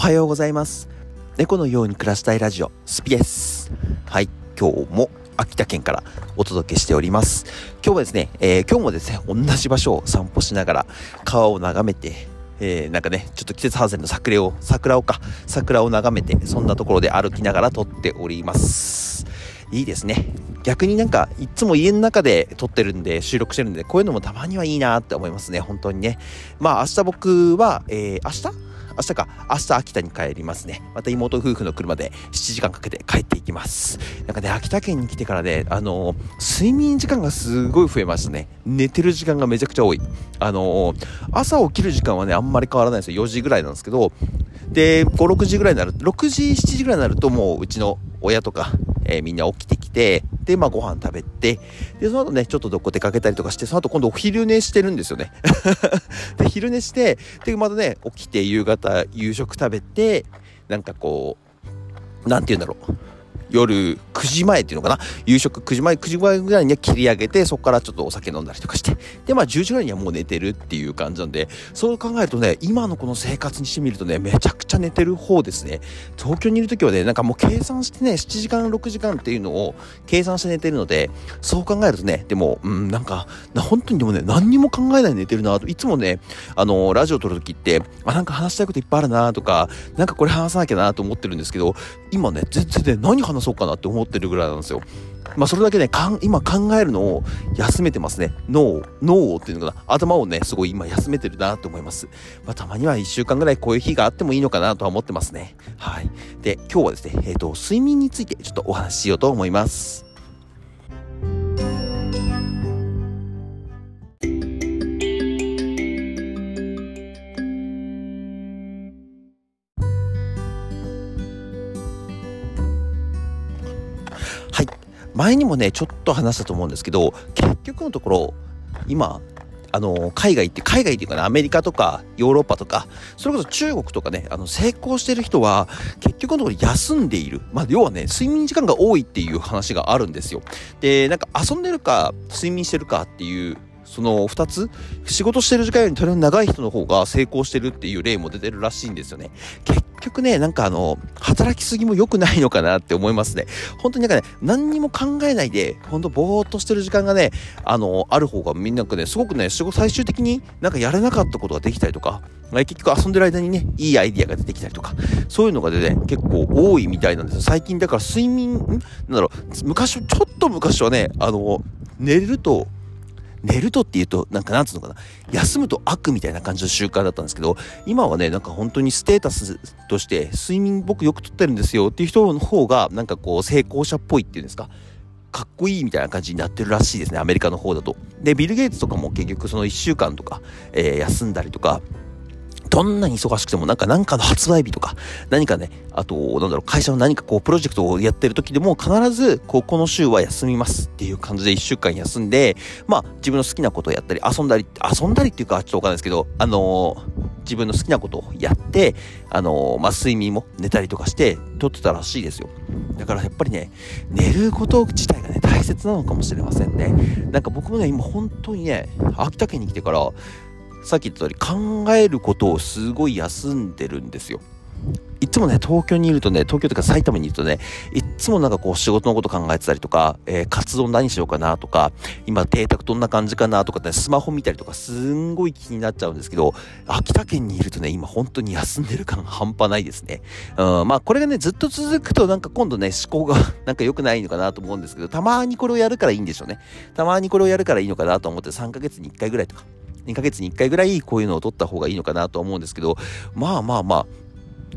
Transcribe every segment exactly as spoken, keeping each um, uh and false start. おはようございます。猫のように暮らしたいラジオスピです。はい、今日も秋田県からお届けしております。今日はですね、えー、今日もですね同じ場所を散歩しながら川を眺めて、えー、なんかねちょっと季節外れの桜を桜をか桜を眺めて、そんなところで歩きながら撮っております。いいですね。逆になんかいつも家の中で撮ってるんで、収録してるんで、こういうのもたまにはいいなって思いますね、本当にね。まあ明日僕は、えー、明日明日か明日秋田に帰りますね。また妹夫婦の車でしちじかんかけて帰っていきます。なんかね、秋田県に来てからね、あのー、睡眠時間がすごい増えましたね。寝てる時間がめちゃくちゃ多い。あのー、朝起きる時間はねあんまり変わらないんですよ。よじぐらいなんですけど、でご、ろくじぐらいになる、ろくじ、しちじぐらいになるともううちの親とか、えー、みんな起きてきて、でまあご飯食べて、でその後ねちょっとどこ出かけたりとかして、その後今度お昼寝してるんですよねで昼寝して、でまたね起きて夕方夕食食べて、なんかこうなんて言うんだろう、夜くじまえっていうのかな、夕食くじまえぐらいには切り上げて、そこからちょっとお酒飲んだりとかして、でまあじゅうじぐらいにはもう寝てるっていう感じなんで、そう考えるとね、今のこの生活にしてみるとね、めちゃくちゃ寝てる方ですね。東京にいる時はね、なんかもう計算してねしちじかんろくじかんっていうのを計算して寝てるので、そう考えるとね、でもうんなんか本当にでもね、何にも考えないで寝てるなと。いつもねあのラジオ撮る時って、あなんか話したいこといっぱいあるなとか、なんかこれ話さなきゃなと思ってるんですけど、今ね全然ね何話そうかなって思ってるぐらいなんですよ。まあそれだけね、かん今考えるのを休めてますね。脳脳っていうのかな、頭をねすごい今休めてるなと思います。まあたまにはいっしゅうかんぐらいこういう日があってもいいのかなとは思ってますね。はい。で今日はですね、えーと睡眠についてちょっとお話ししようと思います。前にもねちょっと話したと思うんですけど、結局のところ今あの海外って海外っていうかね、アメリカとかヨーロッパとか、それこそ中国とかね、あの成功してる人は結局のところ休んでいる。まあ要はね睡眠時間が多いっていう話があるんですよ。でなんか遊んでるか睡眠してるかっていう、そのふたつ、仕事してる時間よりとりあえず長い人の方が成功してるっていう例も出てるらしいんですよね。結局ね、なんかあの働きすぎも良くないのかなって思いますね。本当になんかね、何にも考えないで本当ぼーっとしてる時間がね、あのある方がみんなねすごくね、最終的になんかやれなかったことができたりとか、結局遊んでる間にねいいアイディアが出てきたりとか、そういうのがね結構多いみたいなんですよ最近。だから睡眠んなんだろう、昔ちょっと昔はねあの寝ると寝るとっていうと、なんかなんつうのかな、休むと悪みたいな感じの習慣だったんですけど、今はねなんか本当にステータスとして睡眠僕よく取ってるんですよっていう人の方がなんかこう成功者っぽいっていうんですか、かっこいいみたいな感じになってるらしいですね、アメリカの方だと。でビル・ゲイツとかも結局そのいっしゅうかんとか、えー、休んだりとか、どんなに忙しくてもなんか何かの発売日とか、何かね、あとなんだろう、会社の何かこうプロジェクトをやってる時でも必ずこうこの週は休みますっていう感じでいっしゅうかん休んで、まあ自分の好きなことをやったり遊んだり遊んだりっていうかちょっとわかんないですけど、あのー、自分の好きなことをやってあのー、まあ睡眠も寝たりとかして取ってたらしいですよ。だからやっぱりね、寝ること自体がね大切なのかもしれませんね。なんか僕もね今本当にね秋田県に来てから、さっき言った通り考えることをすごい休んでるんですよ。いつもね東京にいるとね、東京とか埼玉にいるとね、いつもなんかこう仕事のこと考えてたりとか、えー、活動何しようかなとか、今邸宅どんな感じかなとかね、スマホ見たりとかすんごい気になっちゃうんですけど、秋田県にいるとね今本当に休んでる感半端ないですね。うん、まあこれがねずっと続くとなんか今度ね思考がなんか良くないのかなと思うんですけど、たまにこれをやるからいいんでしょうね。たまにこれをやるからいいのかなと思って、さんかげつにいっかいぐらいとかにかげつにいっかいぐらいこういうのを取った方がいいのかなと思うんですけど、まあまあまあ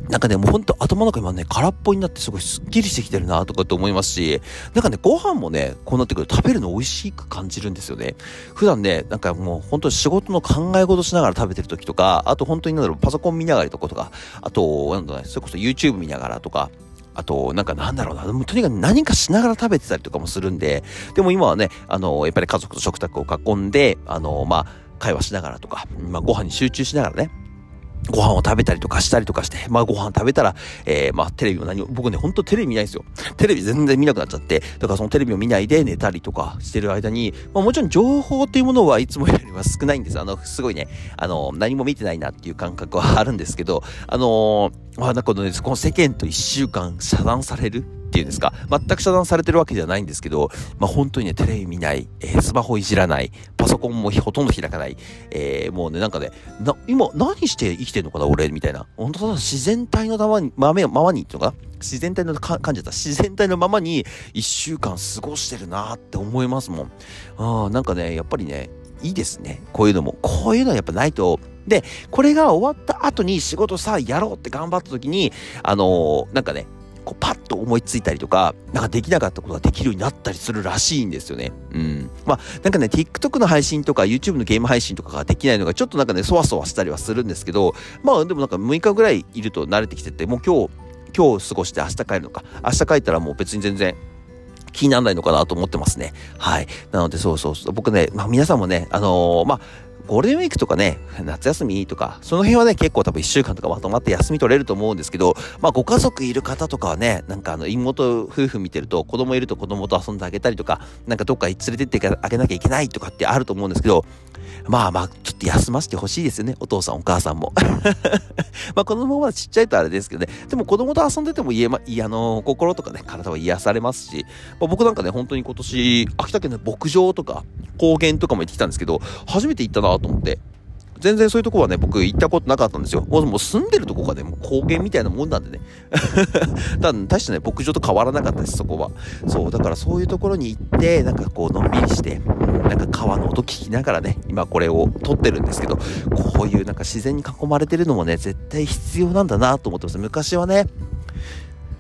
なんかねもうほんと頭の中今ね空っぽになってすごいすっきりしてきてるなとかと思いますし、なんかねご飯もねこうなってくると食べるの美味しく感じるんですよね。普段ねなんかもうほんと仕事の考え事しながら食べてる時とか、あと本当になんだろうパソコン見ながらとかとか、あとなんだろうねそれこそ YouTube 見ながらとか、あとなんかなんだろうな、とにかく何かしながら食べてたりとかもするんで、でも今はねあのやっぱり家族と食卓を囲んであのまあ会話しながらとか、まあ、ご飯に集中しながらねご飯を食べたりとかしたりとかして、まあご飯食べたら、えー、まあテレビも何も、僕ね、ほんとテレビ見ないんですよ。テレビ全然見なくなっちゃって、だからそのテレビを見ないで寝たりとかしてる間に、まあもちろん情報っていうものはいつもよりは少ないんです。あの、すごいね、あの、何も見てないなっていう感覚はあるんですけど、あのー、まあなんかね、この世間と一週間遮断されるっていうんですか、全く遮断されてるわけじゃないんですけど、まあ本当にね、テレビ見ない、えー、スマホいじらない、パソコンもほとんど開かない、えー、もうね、なんかね、な今何して生きてるのかな俺みたいな、本当ただ自然体のままに、ままにっていうのかな、自然体の感じだった自然体のままにいっしゅうかん過ごしてるなーって思いますもん。あーなんかね、やっぱりね、いいですね、こういうのも、こういうのはやっぱないと。で、これが終わった後に仕事さやろうって頑張った時に、あのー、なんかね、こうパッと思いついたりとか、なんかできなかったことができるようになったりするらしいんですよね。うん。まあ、なんかね、TikTok の配信とか YouTube のゲーム配信とかができないのがちょっとなんかね、そわそわしたりはするんですけど、まあでもなんかむいかぐらいいると慣れてきてて、もう今日、今日過ごして明日帰るのか。明日帰ったらもう別に全然気にならないのかなと思ってますね。はい。なのでそうそうそう。僕ね、まあ皆さんもね、あのー、まあ、ゴールデンウィークとかね、夏休みとか、その辺はね、結構多分いっしゅうかんとかまとまって休み取れると思うんですけど、まあご家族いる方とかはね、なんかあの妹夫婦見てると、子供いると子供と遊んであげたりとか、なんかどっかに連れてってあげなきゃいけないとかってあると思うんですけど、まあまあちょっと休ませてほしいですよね、お父さんお母さんも。まあ子供はちっちゃいとあれですけどね、でも子供と遊んでても家、ま、あの心とかね、体は癒されますし、まあ、僕なんかね、本当に今年秋田県の牧場とか高原とかも行ってきたんですけど、初めて行ったなと思って、全然そういうとこはね、僕行ったことなかったんですよ。もう、もう住んでるとこがね、もう高原みたいなもんなんでね。ただ、大してね、牧場と変わらなかったです、そこは。そう、だからそういうところに行って、なんかこう、のんびりして、なんか川の音聞きながらね、今これを撮ってるんですけど、こういうなんか自然に囲まれてるのもね、絶対必要なんだなと思ってます。昔はね、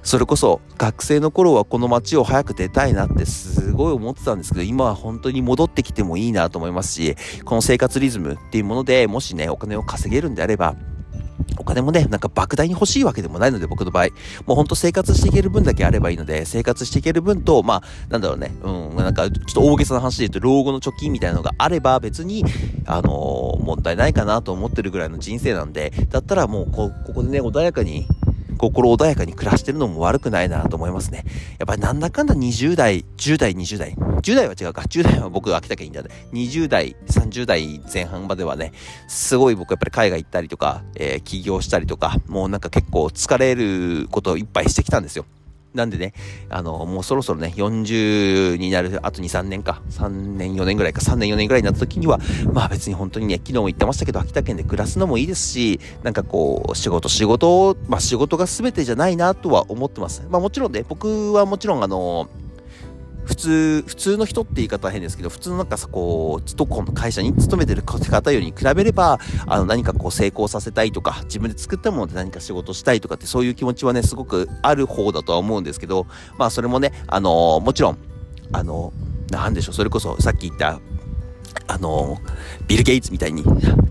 それこそ学生の頃はこの街を早く出たいなってすごい思ってたんですけど、今は本当に戻ってきてもいいなと思いますし、この生活リズムっていうものでもしね、お金を稼げるんであれば、お金もね、なんか莫大に欲しいわけでもないので、僕の場合もうほんと生活していける分だけあればいいので、生活していける分と、まあなんだろうね、うん、なんかちょっと大げさな話で言うと老後の貯金みたいなのがあれば別にあのー、問題ないかなと思ってるぐらいの人生なんで、だったらもう こ, ここでね、穏やかに心穏やかに暮らしてるのも悪くないなと思いますね。やっぱりなんだかんだにじゅうだい、じゅうだい、にじゅうだい。じゅうだいは違うか。じゅうだいは僕は秋田県にいたんで、にじゅうだい、さんじゅうだいぜん半まではね、すごい僕やっぱり海外行ったりとか、えー、起業したりとか、もうなんか結構疲れることをいっぱいしてきたんですよ。なんでね、あの、もうそろそろね、よんじゅうになる、あとに、さんねんか。さんねん、よねんぐらいか。さんねん、よねんぐらいになった時には、まあ別に本当にね、昨日も言ってましたけど、秋田県で暮らすのもいいですし、なんかこう、仕事、仕事を、まあ仕事が全てじゃないなとは思ってます。まあもちろんね、僕はもちろんあの、普通、普通の人って言い方は変ですけど、普通のなんかさ、こう、どこの会社に勤めてる方よりに比べれば、あの、何かこう成功させたいとか、自分で作ったもので何か仕事したいとかって、そういう気持ちはね、すごくある方だとは思うんですけど、まあ、それもね、あのー、もちろん、あのー、なんでしょう、それこそ、さっき言った、あのー、ビル・ゲイツみたいに、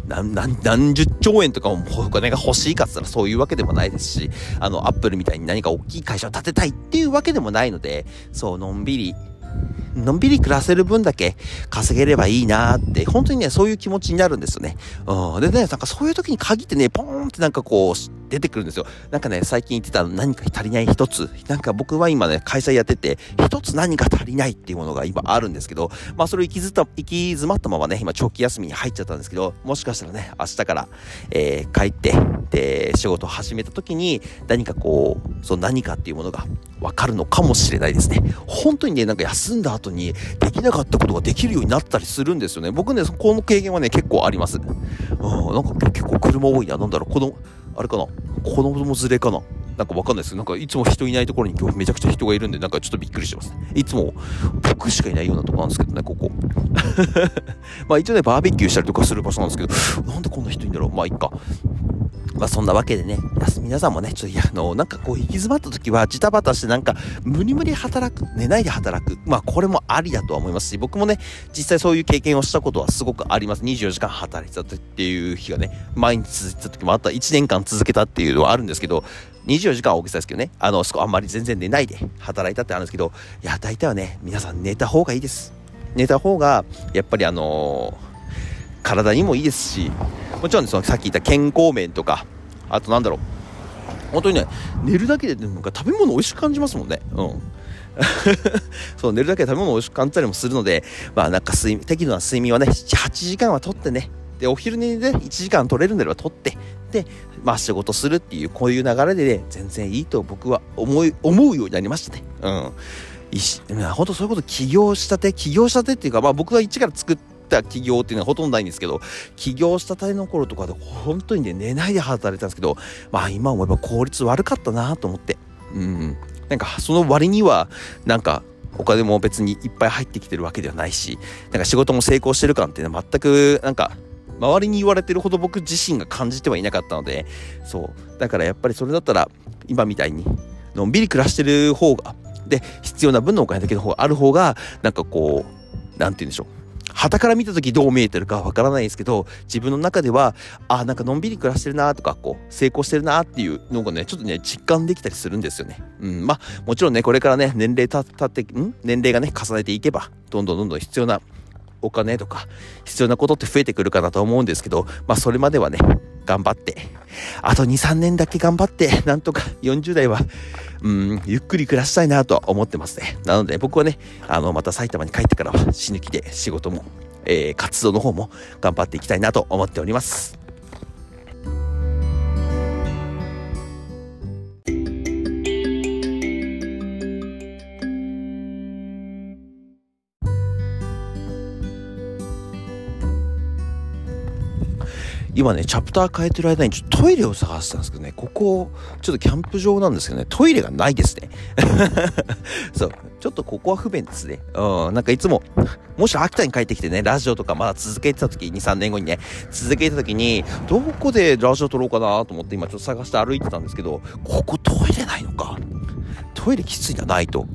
何、何、何十兆円とかもお金が欲しいかって言ったらそういうわけでもないですし、あの、アップルみたいに何か大きい会社を建てたいっていうわけでもないので、そう、のんびり、のんびり暮らせる分だけ稼げればいいなーって、本当にね、そういう気持ちになるんですよね。うん。でね、なんかそういう時に限ってね、ポーンってなんかこう、出てくるんですよ。なんかね、最近言ってた何か足りない一つ。なんか僕は今ね、会社やってて、一つ何か足りないっていうものが今あるんですけど、まあそれを行きずった、行き詰まったままね、今長期休みに入っちゃったんですけど、もしかしたらね、明日から、えー、帰って、で、仕事を始めた時に、何かこう、その何かっていうものがわかるのかもしれないですね。本当にね、なんか休んだ後にできなかったことができるようになったりするんですよね。僕ね、この経験はね、結構あります。うん、なんか結構車多いな。なんだろう、この、あれかな、子供連れかな、なんかわかんないですけど、なんかいつも人いないところに今日めちゃくちゃ人がいるんで、なんかちょっとびっくりしてます。いつも僕しかいないようなとこなんですけどね、ここ。まあ一応ね、バーベキューしたりとかする場所なんですけど、なんでこんな人いるんだろう。まあいっか。まあそんなわけでね、皆さんもね、ちょっと、いや、あの、なんかこう、行き詰まった時は、ジタバタしてなんか、無理無理働く、寝ないで働く。まあこれもありだとは思いますし、僕もね、実際そういう経験をしたことはすごくあります。にじゅうよじかん働いてたっていう日がね、毎日続いてた時もあった、いちねんかん続けたっていうのはあるんですけど、にじゅうよじかんは大げさですけどね、あの、あんまり全然寝ないで働いたってあるんですけど、いや、大体はね、皆さん寝た方がいいです。寝た方が、やっぱりあのー、体にもいいですし、もちろんそのさっき言った健康面とか、あとなんだろう、本当にね、寝るだけでなんか食べ物美味しく感じますもんね。うんそう寝るだけで食べ物美味しく感じたりもするので、まあなんか睡眠、適度な睡眠はねなな、はちじかんはとってね、でお昼寝で、ね、いちじかん取れるんであればとって、でまあ仕事するっていう、こういう流れでね全然いいと僕は思い思うようになりましたね。うんいし、本当そういうこと、起業したて起業したてっていうか、まあ僕が一から作った起業っていうのはほとんどないんですけど、起業したての頃とかで本当にね寝ないで働いたんですけど、まあ今思えば効率悪かったなと思って、うんなんかその割にはなんかお金も別にいっぱい入ってきてるわけではないし、なんか仕事も成功してる感っていうのは全くなんか周りに言われてるほど僕自身が感じてはいなかったので、そうだからやっぱりそれだったら今みたいにのんびり暮らしてる方が、で必要な分のお金だけの方がある方が、なんかこうなんて言うんでしょう、傍から見た時どう見えてるかわからないですけど、自分の中ではあなんかのんびり暮らしてるなとか、こう成功してるなっていうのがねちょっとね実感できたりするんですよね。うんまあもちろんねこれからね年齢たたってん年齢がね重ねていけばどんどんどんどん必要なお金とか必要なことって増えてくるかなと思うんですけど、まあそれまではね頑張って、あと にさんねんだけ頑張ってなんとかよんじゅうだいはうんゆっくり暮らしたいなとは思ってますね。なので僕はねあのまた埼玉に帰ってからは死ぬ気で仕事も、えー、活動の方も頑張っていきたいなと思っております。今ねチャプター変えてる間にちょっとトイレを探してたんですけどね、ここちょっとキャンプ場なんですけどね、トイレがないですねそうちょっとここは不便ですね。うんなんかいつももし秋田に帰ってきてねラジオとかまだ続けてた時、にさんねんごにね続けてた時にどこでラジオ撮ろうかなと思って今ちょっと探して歩いてたんですけど、ここトイレないのか、トイレきついな、ないと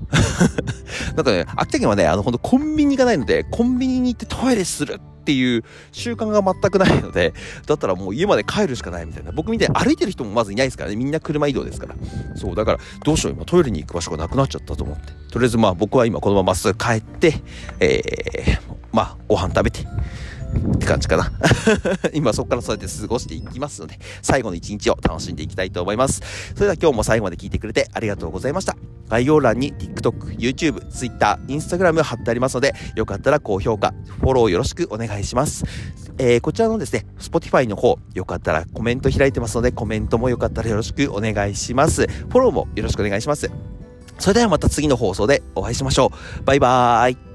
なんかね秋田県はねあのほんとコンビニがないので、コンビニに行ってトイレするっていう習慣が全くないので、だったらもう家まで帰るしかないみたいな、僕みたいに歩いてる人もまずいないですからね、みんな車移動ですから、そうだからどうしよう、今トイレに行く場所がなくなっちゃったと思って、とりあえずまあ僕は今このまま真っ直ぐ帰って、えー、まあご飯食べてって感じかな今そこからそうやって過ごしていきますので、最後の一日を楽しんでいきたいと思います。それでは今日も最後まで聞いてくれてありがとうございました。概要欄に TikTok、YouTube、Twitter、Instagram 貼ってありますので、よかったら高評価、フォローよろしくお願いします。えー、こちらのですね、Spotify の方、よかったらコメント開いてますので、コメントもよかったらよろしくお願いします。フォローもよろしくお願いします。それではまた次の放送でお会いしましょう。バイバーイ。